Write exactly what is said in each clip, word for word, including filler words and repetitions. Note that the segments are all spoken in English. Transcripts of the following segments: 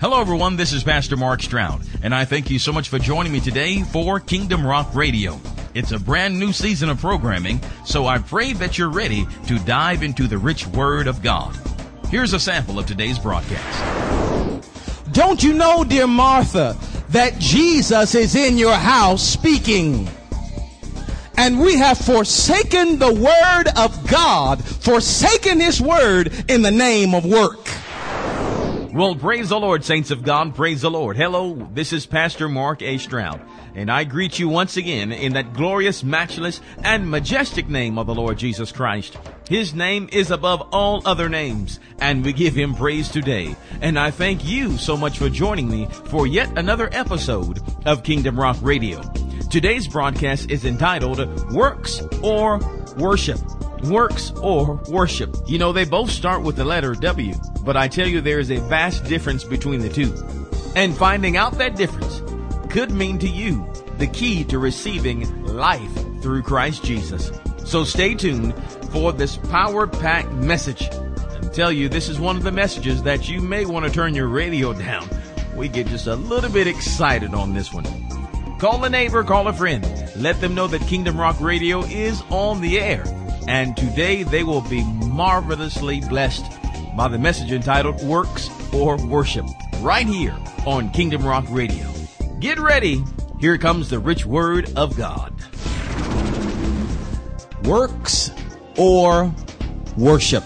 Hello, everyone. This is Pastor Mark Stroud, and I thank you so much for joining me today for Kingdom Rock Radio. It's a brand new season of programming, so I pray that you're ready to dive into the rich Word of God. Here's a sample of today's broadcast. Don't you know, dear Martha, that Jesus is in your house speaking? And we have forsaken the Word of God, forsaken His Word in the name of work. Well, praise the Lord, saints of God, praise the Lord. Hello, this is Pastor Mark A. Stroud, and I greet you once again in that glorious, matchless, and majestic name of the Lord Jesus Christ. His name is above all other names, and we give Him praise today. And I thank you so much for joining me for yet another episode of Kingdom Rock Radio. Today's broadcast is entitled, Works or Worship. Works or worship. You know, they both start with the letter W, but I tell you, there is a vast difference between the two. And finding out that difference could mean to you the key to receiving life through Christ Jesus. So stay tuned for this power-packed message. I tell you, this is one of the messages that you may want to turn your radio down. We get just a little bit excited on this one. Call a neighbor, call a friend. Let them know that Kingdom Rock Radio is on the air. And today they will be marvelously blessed by the message entitled Works or Worship, right here on Kingdom Rock Radio. Get ready. Here comes the rich Word of God. Works or worship.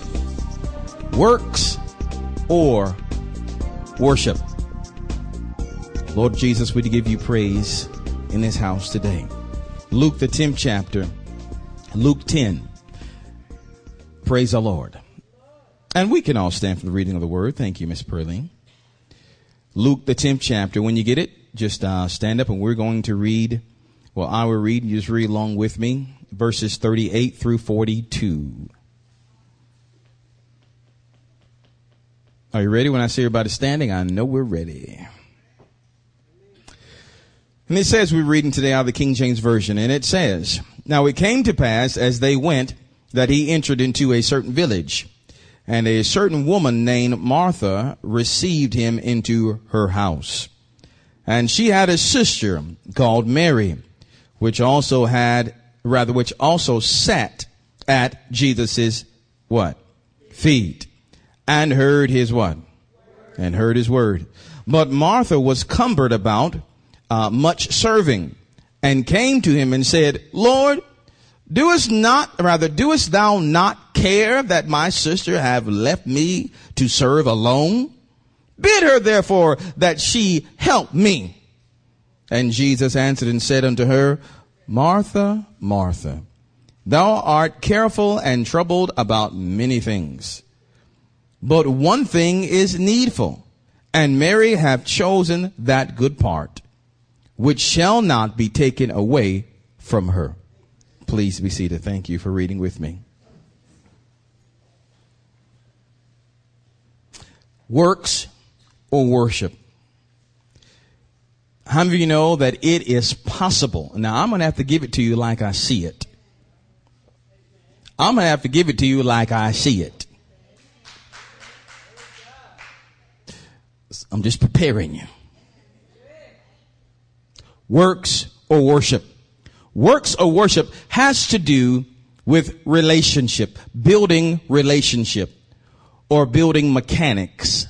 Works or worship. Lord Jesus, we give you praise in this house today. Luke, the tenth chapter, Luke ten. Praise the Lord. And we can all stand for the reading of the word. Thank you, Miss Perline. Luke, the tenth chapter. When you get it, just uh, stand up and we're going to read. Well, I will read. You just read along with me. Verses thirty-eight through forty-two. Are you ready? When I see everybody standing, I know we're ready. And it says, we're reading today out of the King James Version. And it says, Now it came to pass as they went, that he entered into a certain village, and a certain woman named Martha received him into her house. And she had a sister called Mary, which also had, rather, which also sat at Jesus's what? Feet, and heard his what? And heard his word. But Martha was cumbered about uh, much serving, and came to him and said, Lord, Doest not, rather, doest thou not care that my sister have left me to serve alone? Bid her, therefore, that she help me. And Jesus answered and said unto her, Martha, Martha, thou art careful and troubled about many things. But one thing is needful, and Mary hath chosen that good part, which shall not be taken away from her. Please be seated. Thank you for reading with me. Works or worship. How many of you know that it is possible? Now, I'm going to have to give it to you like I see it. I'm going to have to give it to you like I see it. I'm just preparing you. Works or worship. Works or worship has to do with relationship, building relationship, or building mechanics.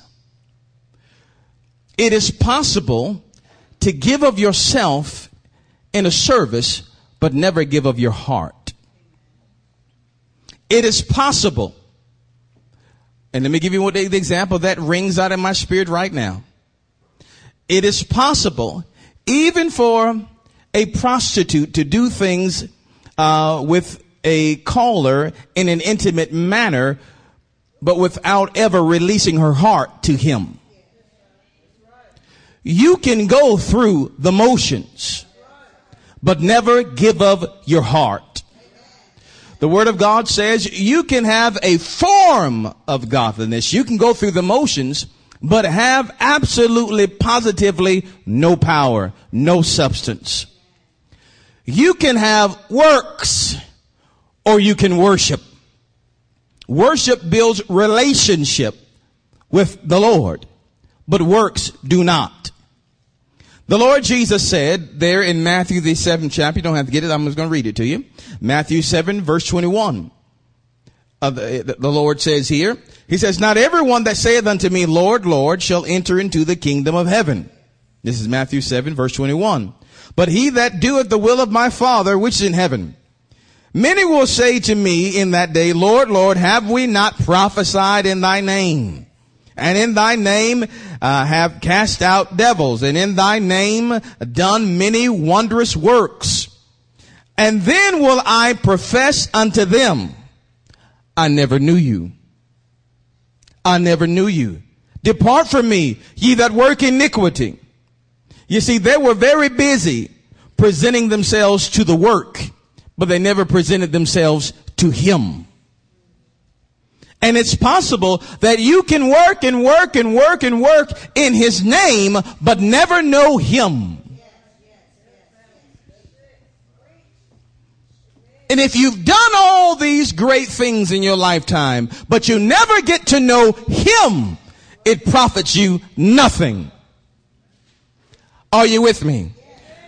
It is possible to give of yourself in a service, but never give of your heart. It is possible. And let me give you the example that rings out in my spirit right now. It is possible even for a prostitute to do things uh, with a caller in an intimate manner, but without ever releasing her heart to him. You can go through the motions, but never give of your heart. The Word of God says you can have a form of godliness. You can go through the motions, but have absolutely, positively no power, no substance. You can have works or you can worship. Worship builds relationship with the Lord, but works do not. The Lord Jesus said there in Matthew, the seventh chapter, you don't have to get it, I'm just going to read it to you. Matthew seven, verse twenty-one. Uh, the, the Lord says here, he says, not everyone that saith unto me, Lord, Lord, shall enter into the kingdom of heaven. This is Matthew seven, verse twenty-one. But he that doeth the will of my Father, which is in heaven. Many will say to me in that day, Lord, Lord, have we not prophesied in thy name? And in thy name uh, have cast out devils, and in thy name done many wondrous works. And then will I profess unto them, I never knew you. I never knew you. Depart from me, ye that work iniquity. You see, they were very busy presenting themselves to the work, but they never presented themselves to him. And it's possible that you can work and work and work and work in his name, but never know him. And if you've done all these great things in your lifetime, but you never get to know him, it profits you nothing. Are you with me?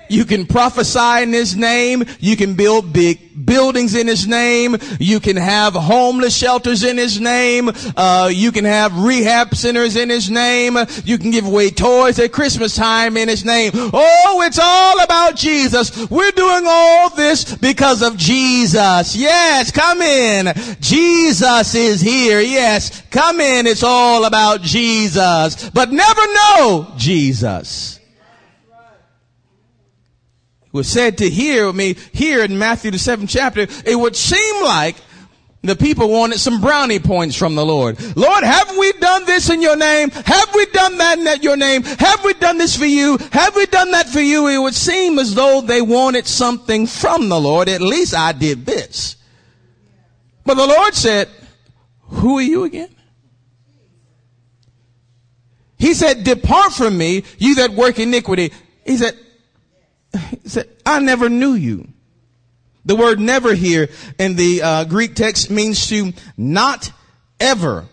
You can prophesy in his name. You can build big buildings in his name. You can have homeless shelters in his name. Uh, you can have rehab centers in his name. You can give away toys at Christmas time in his name. Oh, it's all about Jesus. We're doing all this because of Jesus. Yes, come in. Jesus is here. Yes, come in. It's all about Jesus. But never know Jesus. Was said to hear, I mean, here in Matthew the seventh chapter, it would seem like the people wanted some brownie points from the Lord. Lord, have we done this in your name? Have we done that in your name? Have we done this for you? Have we done that for you? It would seem as though they wanted something from the Lord. At least I did this. But the Lord said, who are you again? He said, depart from me, you that work iniquity. He said, He said, I never knew you. The word never here in the uh, Greek text means to not ever,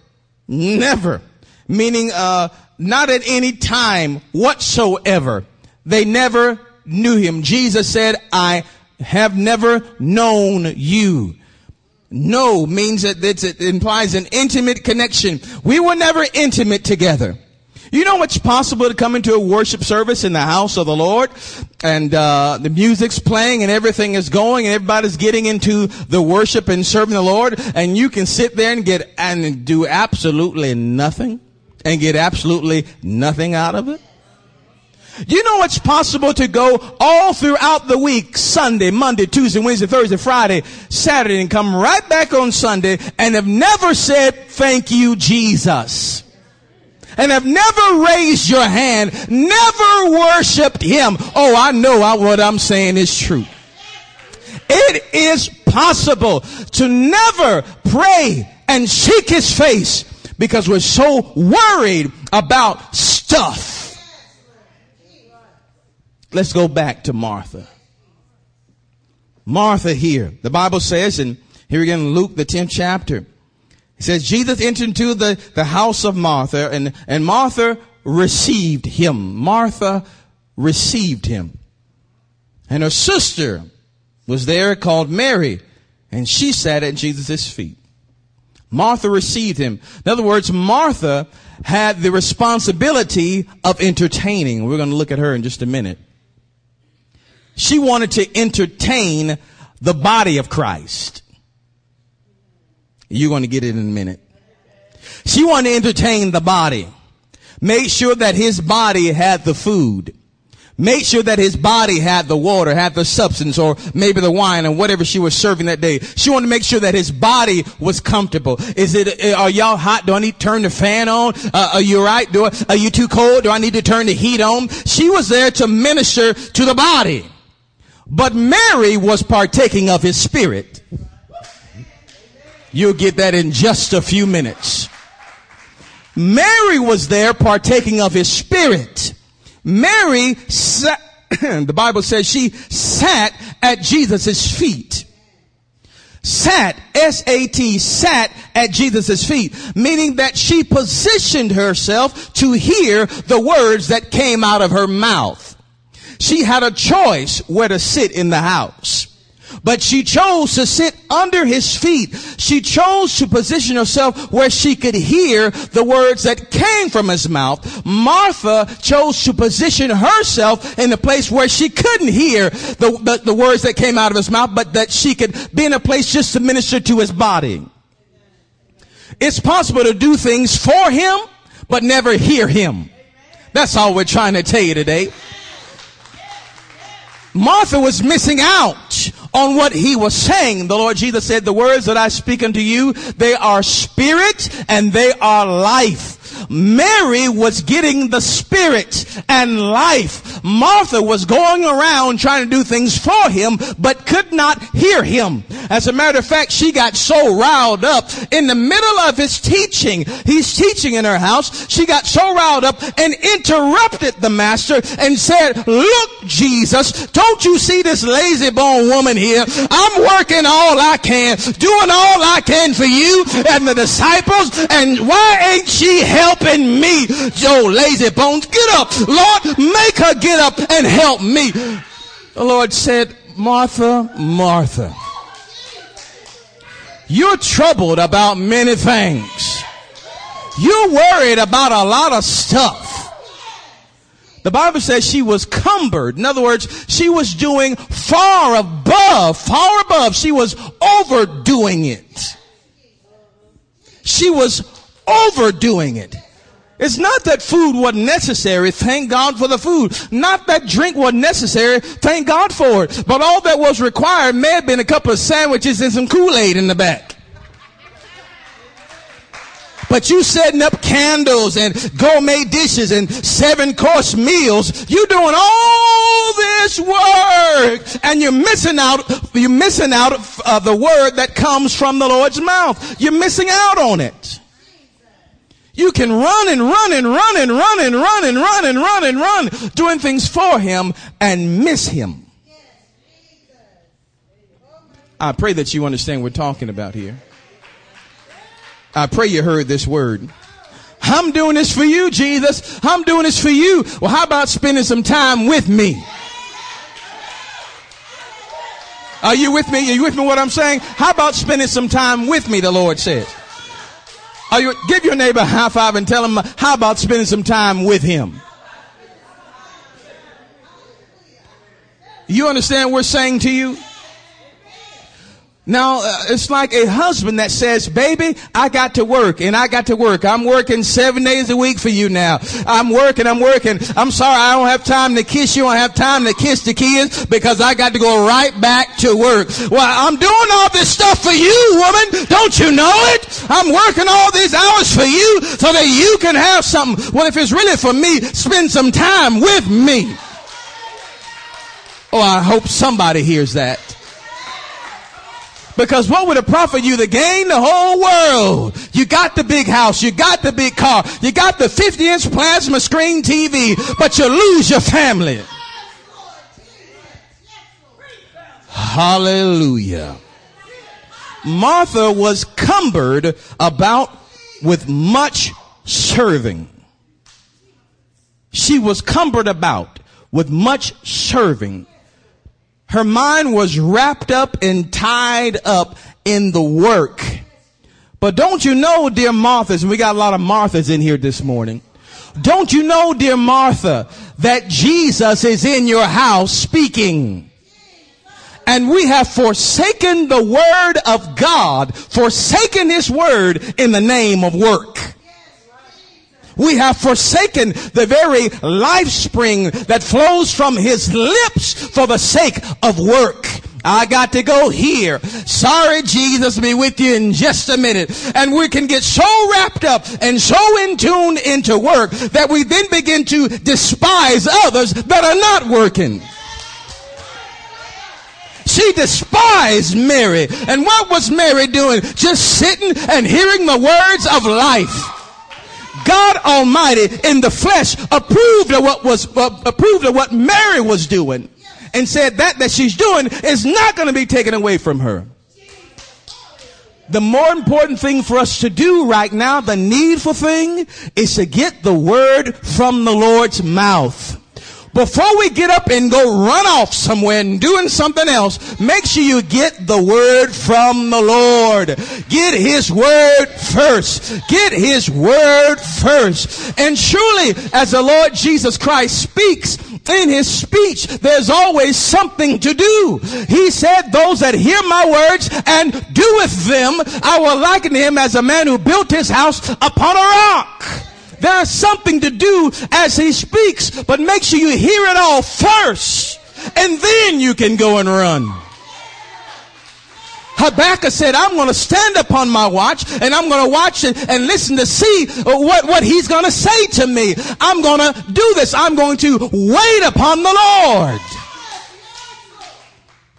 never, meaning uh, not at any time whatsoever. They never knew him. Jesus said, I have never known you. No means that it's, it implies an intimate connection. We were never intimate together. You know it's possible to come into a worship service in the house of the Lord and uh the music's playing and everything is going and everybody's getting into the worship and serving the Lord, and you can sit there and get and do absolutely nothing and get absolutely nothing out of it. You know it's possible to go all throughout the week, Sunday, Monday, Tuesday, Wednesday, Thursday, Friday, Saturday, and come right back on Sunday and have never said, thank you, Jesus. And have never raised your hand, never worshiped him. Oh, I know I, what I'm saying is true. It is possible to never pray and seek his face because we're so worried about stuff. Let's go back to Martha. Martha here. The Bible says, and here again, Luke, the tenth chapter. It says, Jesus entered into the, the house of Martha, and, and Martha received him. Martha received him. And her sister was there called Mary, and she sat at Jesus' feet. Martha received him. In other words, Martha had the responsibility of entertaining. We're going to look at her in just a minute. She wanted to entertain the body of Christ. You're going to get it in a minute. She wanted to entertain the body. Make sure that his body had the food. Make sure that his body had the water, had the substance, or maybe the wine or whatever she was serving that day. She wanted to make sure that his body was comfortable. Is it, are y'all hot? Do I need to turn the fan on? Uh, are you all right? Do I, are you too cold? Do I need to turn the heat on? She was there to minister to the body. But Mary was partaking of his spirit. You'll get that in just a few minutes. Mary was there partaking of his spirit. Mary sat, the Bible says she sat at Jesus' feet. sat, S A T, sat at Jesus' feet, meaning that she positioned herself to hear the words that came out of her mouth. She had a choice where to sit in the house, but she chose to sit under his feet. She chose to position herself where she could hear the words that came from his mouth. Martha chose to position herself in a place where she couldn't hear the, the, the words that came out of his mouth, but that she could be in a place just to minister to his body. It's possible to do things for him, but never hear him. That's all we're trying to tell you today. Martha was missing out on what he was saying. The Lord Jesus said, the words that I speak unto you, they are spirit and they are life. Mary was getting the spirit and life. Martha was going around trying to do things for him, but could not hear him. As a matter of fact, she got so riled up in the middle of his teaching. He's teaching in her house. She got so riled up and interrupted the master and said, look, Jesus, don't you see this lazy bone woman here? I'm working all I can, doing all I can for you and the disciples, and why ain't she helping? Helping me, yo, lazy bones, get up, Lord, make her get up and help me. The Lord said, Martha, Martha, you're troubled about many things. You're worried about a lot of stuff. The Bible says she was cumbered. In other words, she was doing far above, far above. She was overdoing it. She was overdoing it. It's not that food wasn't necessary. Thank God for the food. Not that drink wasn't necessary. Thank God for it. But all that was required may have been a couple of sandwiches and some Kool-Aid in the back. But you setting up candles and gourmet dishes and seven course meals. You're doing all this work and you're missing out. You're missing out of uh, the word that comes from the Lord's mouth. You're missing out on it. You can run and run and run and run and run and run and run and run, doing things for him and miss him. I pray that you understand what we're talking about here. I pray you heard this word. I'm doing this for you, Jesus. I'm doing this for you. Well, how about spending some time with me? Are you with me? Are you with me what I'm saying? How about spending some time with me, the Lord says. Are you, give your neighbor a high five and tell him, how about spending some time with him? You understand what we're saying to you? Now, uh, it's like a husband that says, baby, I got to work and I got to work. I'm working seven days a week for you now. I'm working, I'm working. I'm sorry, I don't have time to kiss you. I don't have time to kiss the kids because I got to go right back to work. Well, I'm doing all this stuff for you, woman. Don't you know it? I'm working all these hours for you so that you can have something. Well, if it's really for me, spend some time with me. Oh, I hope somebody hears that. Because what would it profit you to gain the whole world? You got the big house. You got the big car. You got the fifty inch plasma screen T V, but you lose your family. Hallelujah. Martha was cumbered about with much serving. She was cumbered about with much serving. Her mind was wrapped up and tied up in the work. But don't you know, dear Marthas, and we got a lot of Marthas in here this morning. Don't you know, dear Martha, that Jesus is in your house speaking? And we have forsaken the word of God, forsaken his word in the name of work. We have forsaken the very life spring that flows from his lips for the sake of work. I got to go here. Sorry, Jesus, be with you in just a minute. And we can get so wrapped up and so in tune into work that we then begin to despise others that are not working. She despised Mary. And what was Mary doing? Just sitting and hearing the words of life. God Almighty in the flesh approved of what was uh, approved of what Mary was doing and said that that she's doing is not going to be taken away from her. The more important thing for us to do right now, the needful thing, is to get the word from the Lord's mouth. Before we get up and go run off somewhere and doing something else, make sure you get the word from the Lord. Get his word first. Get his word first. And surely, as the Lord Jesus Christ speaks, in his speech, there's always something to do. He said, those that hear my words and doeth them, I will liken him as a man who built his house upon a rock. There's something to do as he speaks, but make sure you hear it all first, and then you can go and run. Habakkuk said, I'm going to stand upon my watch, and I'm going to watch it and listen to see what, what he's going to say to me. I'm going to do this. I'm going to wait upon the Lord.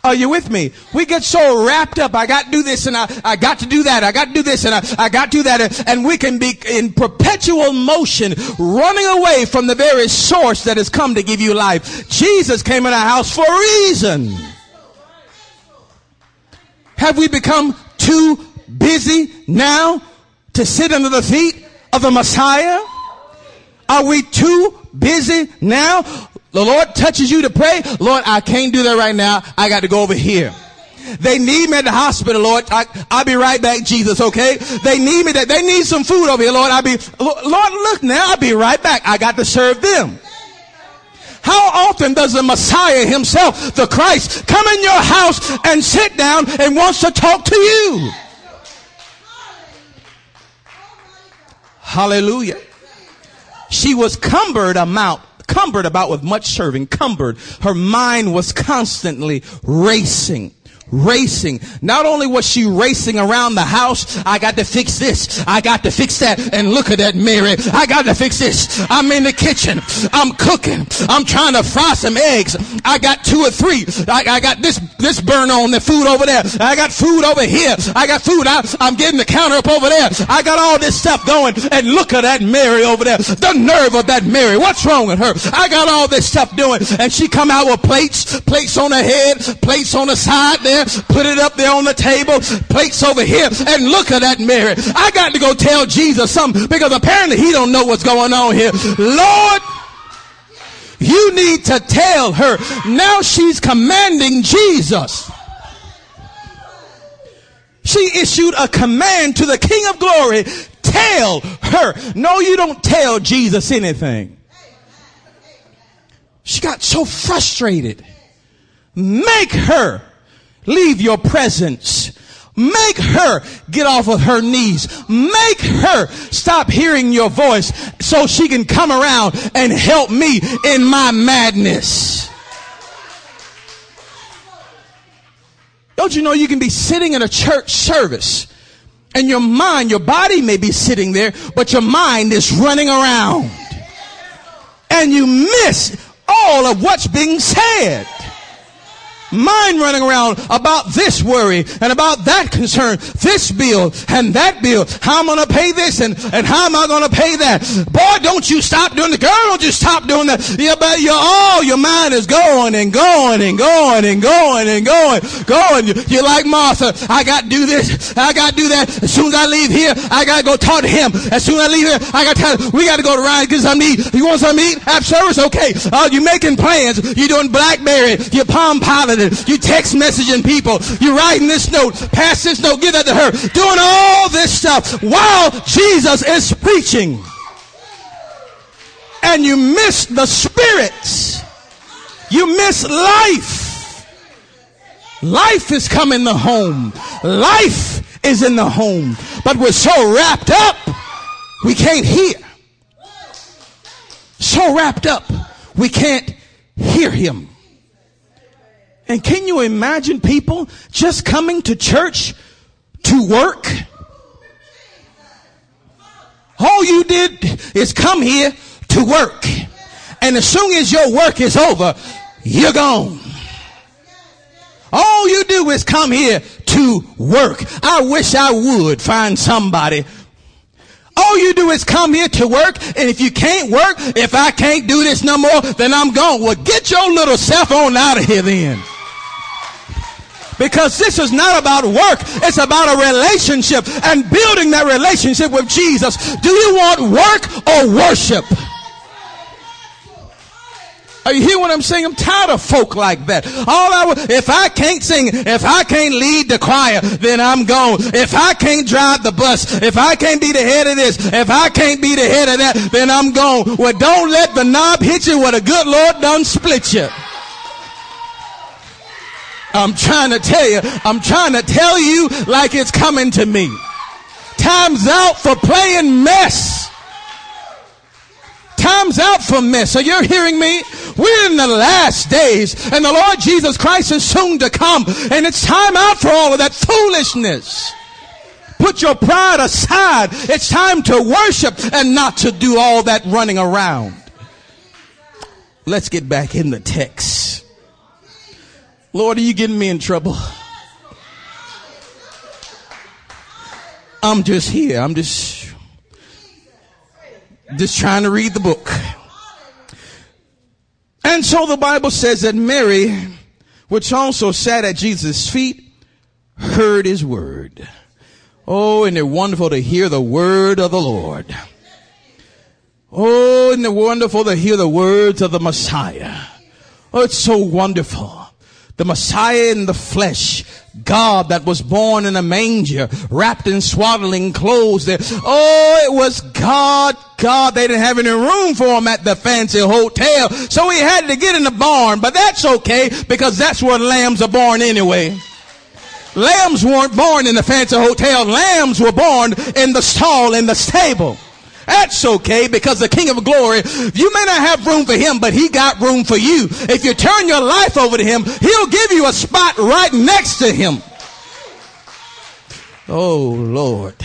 Are you with me? We get so wrapped up. I got to do this and I, I got to do that. I got to do this and I, I got to do that. And we can be in perpetual motion, running away from the very source that has come to give you life. Jesus came in our house for a reason. Have we become too busy now to sit under the feet of the Messiah? Are we too busy now? The Lord touches you to pray. Lord, I can't do that right now. I got to go over here. They need me at the hospital, Lord. I, I'll be right back, Jesus, okay? They need me. That They need some food over here, Lord. I'll be, Lord, look now. I'll be right back. I got to serve them. How often does the Messiah himself, the Christ, come in your house and sit down and wants to talk to you? Hallelujah. She was cumbered about. Cumbered about with much serving, cumbered. Her mind was constantly racing, racing. Not only was she racing around the house, I got to fix this, I got to fix that, and look at that Mary, I got to fix this. I'm in the kitchen, I'm cooking, I'm trying to fry some eggs. I got two or three. I, I got this this burn on the food over there. I got food over here. I got food. I, I'm getting the counter up over there. I got all this stuff going, and look at that Mary over there. The nerve of that Mary. What's wrong with her? I got all this stuff doing, and she come out with plates, plates on her head, plates on the side there. Put it up there on the table, plates over here, and look at that Mary. I got to go tell Jesus something, because apparently he don't know what's going on here. Lord, you need to tell her. Now she's commanding Jesus. She issued a command to the King of Glory. Tell her. No, you don't tell Jesus anything. She got so frustrated. Make her leave your presence. Make her get off of her knees. Make her stop hearing your voice so she can come around and help me in my madness. Don't you know you can be sitting in a church service and your mind, your body may be sitting there, but your mind is running around. And you miss all of what's being said. Mind running around about this worry and about that concern, this bill and that bill. How am I going to pay this and, and how am I going to pay that? Boy, don't you stop doing the girl, don't you stop doing that. Yeah, but you're all, oh, your mind is going and going and going and going and going, going. You're like Martha. I got to do this. I got to do that. As soon as I leave here, I got to go talk to him. As soon as I leave here, I got to tell him, we got to go to Ryan, get something to eat. You want something to eat? Have service? Okay. Uh, you're making plans. You're doing Blackberry. You're Palm Pilot. You text messaging people. You're writing this note. Pass this note. Give that to her. Doing all this stuff while Jesus is preaching. And you miss the spirits. You miss life. Life is coming to home. Life is in the home. But we're so wrapped up, we can't hear. So wrapped up, we can't hear him. And can you imagine people just coming to church to work? All you did is come here to work. And as soon as your work is over, you're gone. All you do is come here to work. I wish I would find somebody. All you do is come here to work, and if you can't work, if I can't do this no more, then I'm gone. Well, get your little self on out of here then. Because this is not about work. It's about a relationship and building that relationship with Jesus. Do you want work or worship? Are you hearing what I'm saying? I'm tired of folk like that. All I w- if I can't sing, if I can't lead the choir, then I'm gone. If I can't drive the bus, if I can't be the head of this, if I can't be the head of that, then I'm gone. Well, don't let the knob hit you where the good Lord done split you. I'm trying to tell you, I'm trying to tell you like it's coming to me. Time's out for playing mess. Time's out for mess. Are you hearing me? We're in the last days, and the Lord Jesus Christ is soon to come, and it's time out for all of that foolishness. Put your pride aside. It's time to worship and not to do all that running around. Let's get back in the text. Lord, are you getting me in trouble? I'm just here. I'm just, just trying to read the book. And so the Bible says that Mary, which also sat at Jesus' feet, heard his word. Oh, and it's wonderful to hear the word of the Lord. Oh, and it's wonderful to hear the words of the Messiah. Oh, it's so wonderful. The Messiah in the flesh, God that was born in a manger, wrapped in swaddling clothes. There, oh, it was God, God. They didn't have any room for him at the fancy hotel, so he had to get in the barn. But that's okay, because that's where lambs are born anyway. Lambs weren't born in the fancy hotel. Lambs were born in the stall, in the stable. That's okay, because the King of Glory, you may not have room for him, but he got room for you. If you turn your life over to him, he'll give you a spot right next to him. Oh, Lord.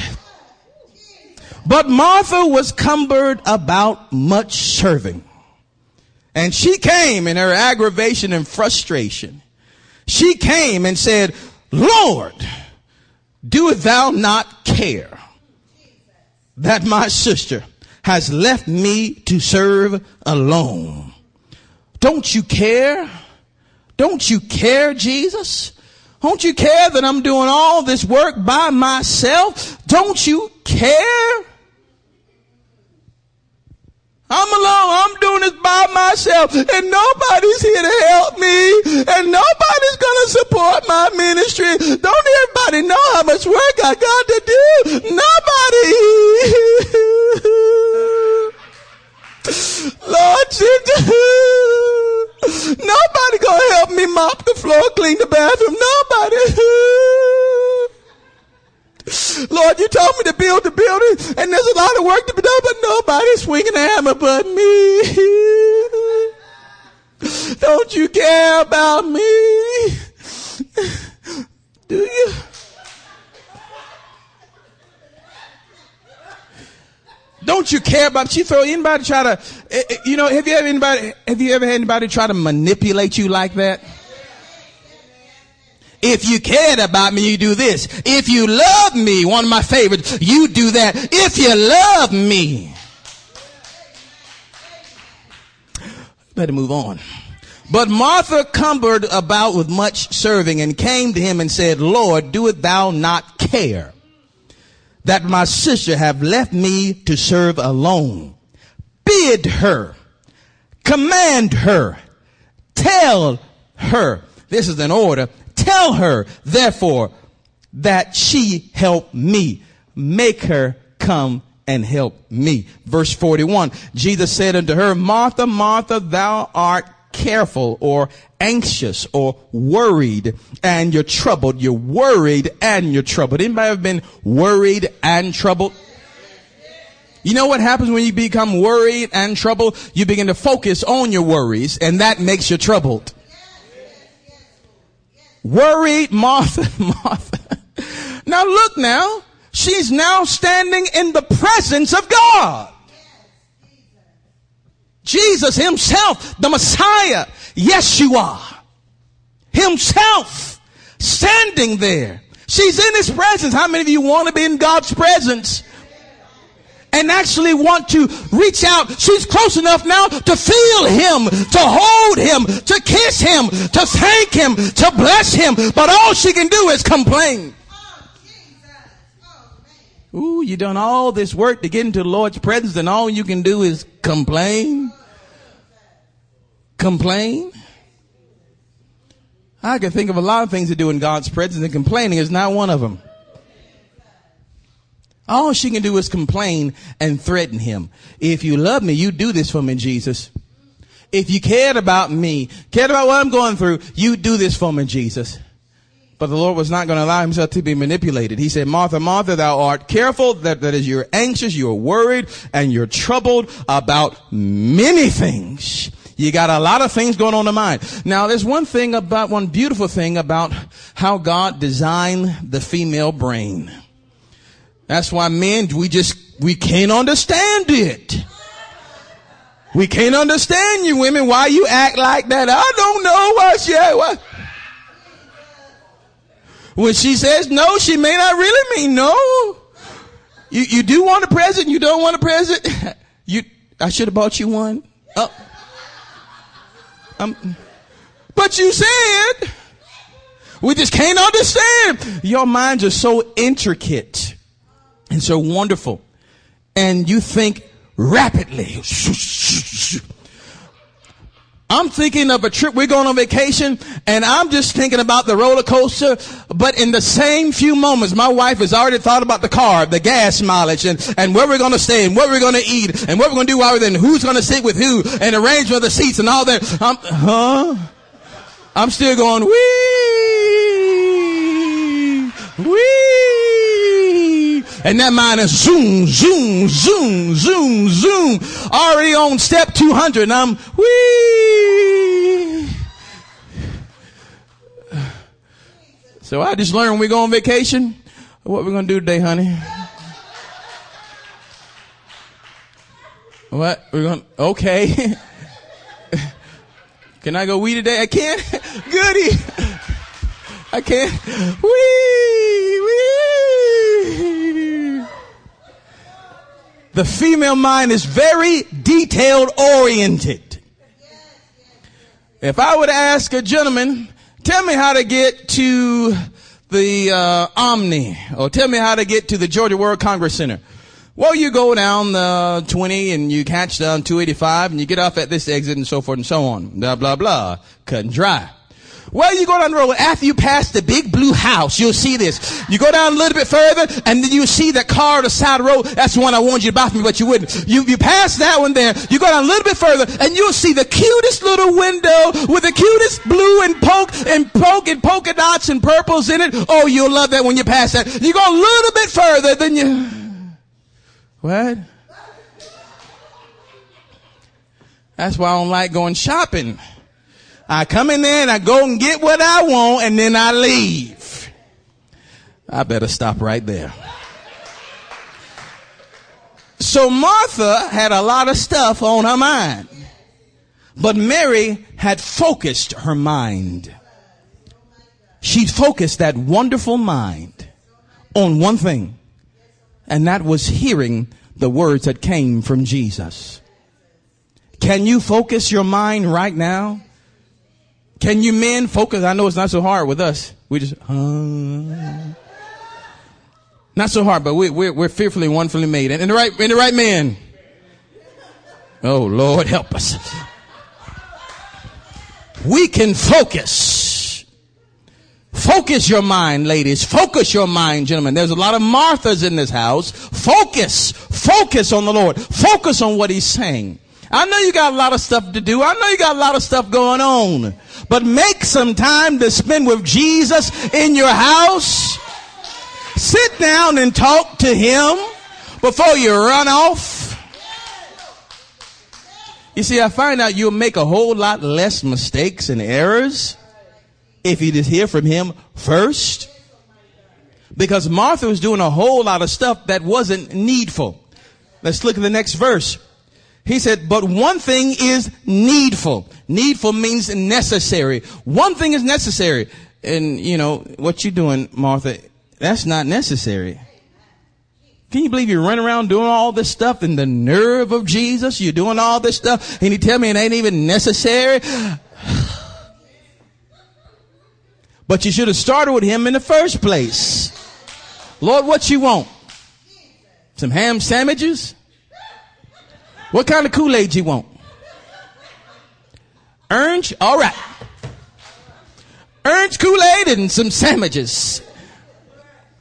But Martha was cumbered about much serving. And she came in her aggravation and frustration. She came and said, Lord, doest thou not care that my sister has left me to serve alone? Don't you care? Don't you care, Jesus? Don't you care that I'm doing all this work by myself? Don't you care? I'm alone. I'm doing this by myself, and nobody's here to help me, and nobody's going to support my ministry. Don't everybody know how much work I got to do? Nobody. Lord, Jesus. Nobody going to help me mop the floor, clean the bathroom. Nobody. Lord, you told me to build the building, and there's a lot of work to be done, but nobody's swinging a hammer but me. Don't you care about me? Do you? Don't you care about you? So anybody try to, you know, have you ever anybody, have you ever had anybody try to manipulate you like that? If you cared about me, you do this. If you love me, one of my favorites, you do that. If you love me. Better move on. But Martha cumbered about with much serving, and came to him and said, Lord, doest thou not care that my sister have left me to serve alone? Bid her, command her, tell her. This is an order. Tell her, therefore, that she help me. Make her come and help me. Verse forty-one, Jesus said unto her, Martha, Martha, thou art careful or anxious or worried, and you're troubled. You're worried and you're troubled. Anybody ever been worried and troubled? You know what happens when you become worried and troubled? You begin to focus on your worries, and that makes you troubled. Worried Martha, Martha. Now look now, she's now standing in the presence of God. Jesus himself, the Messiah, yes you are, himself standing there. She's in his presence. How many of you want to be in God's presence? and actually want to reach out. She's close enough now to feel him, to hold him, to kiss him, to thank him, to bless him. But all she can do is complain. Ooh, you done all this work to get into the Lord's presence and all you can do is complain. Complain. I can think of a lot of things to do in God's presence, and complaining is not one of them. All she can do is complain and threaten him. If you love me, you do this for me, Jesus. If you cared about me, cared about what I'm going through, you do this for me, Jesus. But the Lord was not going to allow himself to be manipulated. He said, Martha, Martha, thou art careful. That, that is, you're anxious, you're worried, and you're troubled about many things. You got a lot of things going on in mind. Now, there's one thing about, one beautiful thing about how God designed the female brain. That's why men, we just, we can't understand it. We can't understand you women, why you act like that. I don't know why she act like. When she says no, she may not really mean no. You you do want a present, you don't want a present. You, I should have bought you one. Oh. Um, but you said, we just can't understand. Your minds are so intricate and so wonderful, and you think rapidly. I'm thinking of a trip. We're going on vacation, and I'm just thinking about the roller coaster. But in the same few moments, my wife has already thought about the car, the gas mileage, and, and where we're going to stay, and what we're going to eat, and what we're going to do while we're there, and who's going to sit with who, and arrangement of the seats, and all that. I'm, huh? I'm still going, wee, wee. And that mind is zoom, zoom, zoom, zoom, zoom. Already on step two hundred, and I'm, wee. So I just learned when we go on vacation, what we're going to do today, honey? What? We're going to, okay. Can I go wee today? I can't. Goody. I can't. Wee, wee. The female mind is very detailed oriented. If I would ask a gentleman, tell me how to get to the uh, Omni, or tell me how to get to the Georgia World Congress Center. Well, you go down the twenty and you catch down two eighty-five and you get off at this exit and so forth and so on. Blah, blah, blah. Cut and dry. Well, you go down the road. After you pass the big blue house, you'll see this. You go down a little bit further, and then you see that car on the side of the road. That's the one I warned you about me, but you wouldn't. You, you pass that one there. You go down a little bit further, and you'll see the cutest little window with the cutest blue and poke and poke and polka dots and purples in it. Oh, you'll love that when you pass that. You go a little bit further, then you... What? That's why I don't like going shopping. I come in there and I go and get what I want, and then I leave. I better stop right there. So Martha had a lot of stuff on her mind, but Mary had focused her mind. She focused that wonderful mind on one thing, and that was hearing the words that came from Jesus. Can you focus your mind right now? Can you men focus? I know it's not so hard with us. We just, uh, not so hard, but we, we're, we're fearfully and wonderfully made. And, and the right, and the right man. Oh, Lord, help us. We can focus. Focus your mind, ladies. Focus your mind, gentlemen. There's a lot of Marthas in this house. Focus. Focus on the Lord. Focus on what he's saying. I know you got a lot of stuff to do. I know you got a lot of stuff going on. But make some time to spend with Jesus in your house. Sit down and talk to him before you run off. You see, I find out you'll make a whole lot less mistakes and errors if you just hear from him first. Because Martha was doing a whole lot of stuff that wasn't needful. Let's look at the next verse. He said, but one thing is needful. Needful means necessary. One thing is necessary. And, you know, what you doing, Martha, that's not necessary. Can you believe you run around doing all this stuff in the nerve of Jesus? You're doing all this stuff and you tell me it ain't even necessary. But you should have started with him in the first place. Lord, what you want? Some ham sandwiches? What kind of Kool-Aid you want? Orange? All right. Orange Kool-Aid and some sandwiches.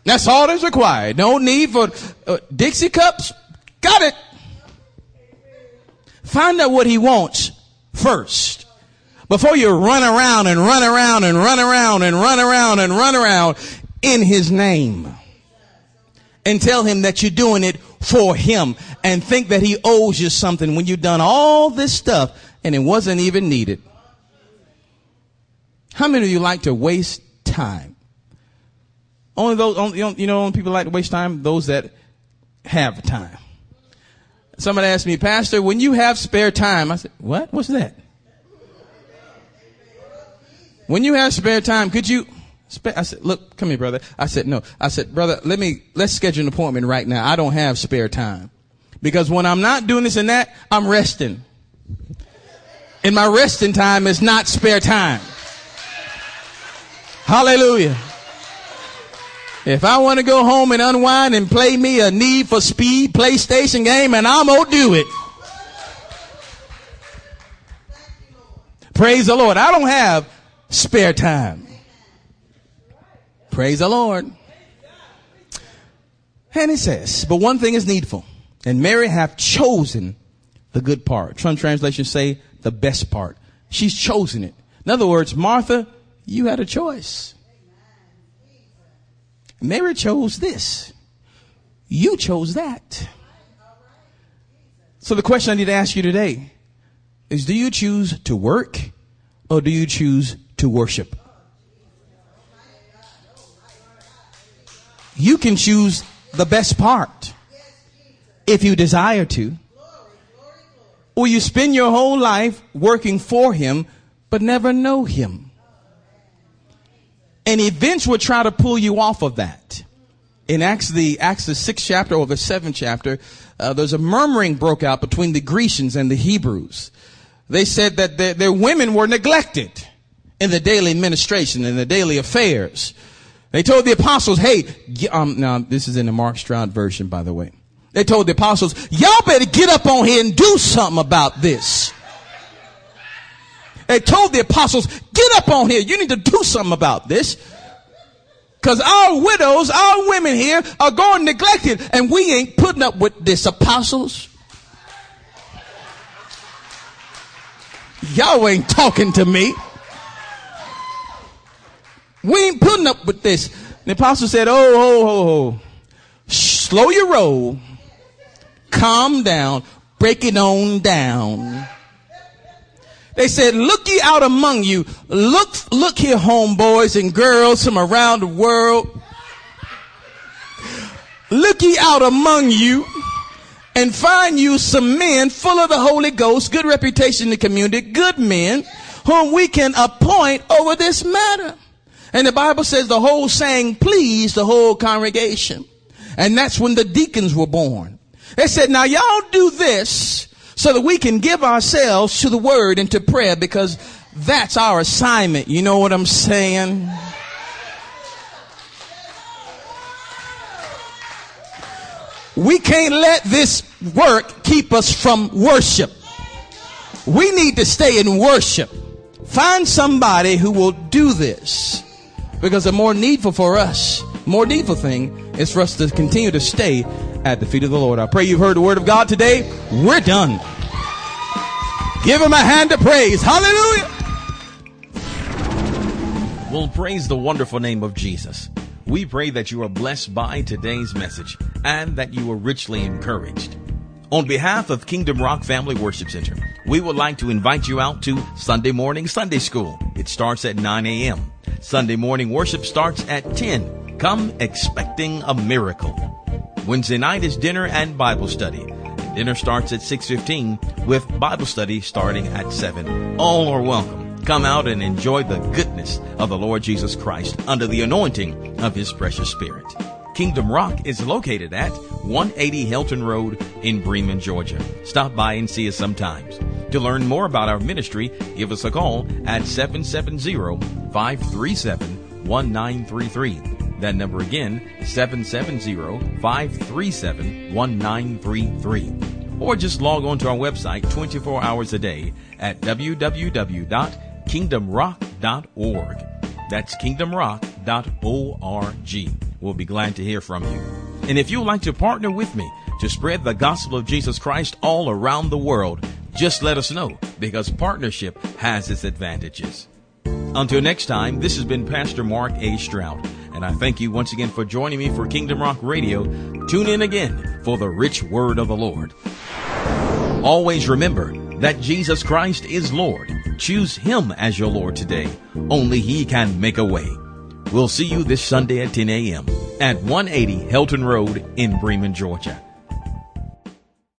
That's all that's required. No need for uh, Dixie cups. Got it. Find out what he wants first. Before you run around and run around and run around and run around and run around in his name. And tell him that you're doing it for him and think that he owes you something when you've done all this stuff and it wasn't even needed. How many of you like to waste time? Only those, only, you know, only people like to waste time, those that have time. Somebody asked me, Pastor, when you have spare time, I said, what? What's that? When you have spare time, could you... I said, look, come here, brother. I said, no. I said, brother, let me, let's schedule an appointment right now. I don't have spare time. Because when I'm not doing this and that, I'm resting. And my resting time is not spare time. Hallelujah. If I want to go home and unwind and play me a Need for Speed PlayStation game, and I'm going to do it. Praise the Lord. I don't have spare time. Praise the Lord. And it says, but one thing is needful. And Mary hath chosen the good part. Some translations say the best part. She's chosen it. In other words, Martha, you had a choice. Mary chose this. You chose that. So the question I need to ask you today is, do you choose to work or do you choose to worship? You can choose the best part if you desire to. Or you spend your whole life working for him, but never know him. And events will try to pull you off of that. In Acts, the Acts, the sixth chapter or the seventh chapter, uh, there's a murmuring broke out between the Grecians and the Hebrews. They said that their, their women were neglected in the daily administration, in the daily affairs. They told the apostles, hey, um, now this is in the Mark Stroud version, by the way. They told the apostles, y'all better get up on here and do something about this. They told the apostles, get up on here. You need to do something about this. Because our widows, our women here are going neglected and we ain't putting up with this, apostles. Y'all ain't talking to me. We ain't putting up with this. The apostle said, oh, oh, oh, oh. Slow your roll. Calm down. Break it on down. They said, look ye out among you. Look, look here, homeboys and girls from around the world. Look ye out among you and find you some men full of the Holy Ghost, good reputation in the community, good men whom we can appoint over this matter. And the Bible says the whole sang pleased the whole congregation. And that's when the deacons were born. They said, now y'all do this so that we can give ourselves to the word and to prayer because that's our assignment. You know what I'm saying? We can't let this work keep us from worship. We need to stay in worship. Find somebody who will do this. Because the more needful for us, more needful thing is for us to continue to stay at the feet of the Lord. I pray you've heard the word of God today. We're done. Give him a hand of praise. Hallelujah. We'll praise the wonderful name of Jesus. We pray that you are blessed by today's message and that you are richly encouraged. On behalf of Kingdom Rock Family Worship Center, we would like to invite you out to Sunday morning Sunday school. It starts at nine a.m. Sunday morning worship starts at ten. Come expecting a miracle. Wednesday night is dinner and Bible study. Dinner starts at six fifteen with Bible study starting at seven. All are welcome. Come out and enjoy the goodness of the Lord Jesus Christ under the anointing of his precious spirit. Kingdom Rock is located at one eighty Helton Road in Bremen, Georgia. Stop by and see us sometimes. To learn more about our ministry, give us a call at seven seven zero, five three seven, one nine three three. That number again, seven seven zero, five three seven, one nine three three. Or just log on to our website twenty-four hours a day at w w w dot kingdom rock dot org. That's kingdom rock dot org. We'll be glad to hear from you. And if you'd like to partner with me to spread the gospel of Jesus Christ all around the world, just let us know, because partnership has its advantages. Until next time, this has been Pastor Mark A. Stroud, and I thank you once again for joining me for Kingdom Rock Radio. Tune in again for the rich word of the Lord. Always remember that Jesus Christ is Lord. Choose Him as your Lord today. Only He can make a way. We'll see you this Sunday at ten a.m. at one eighty Helton Road in Bremen, Georgia.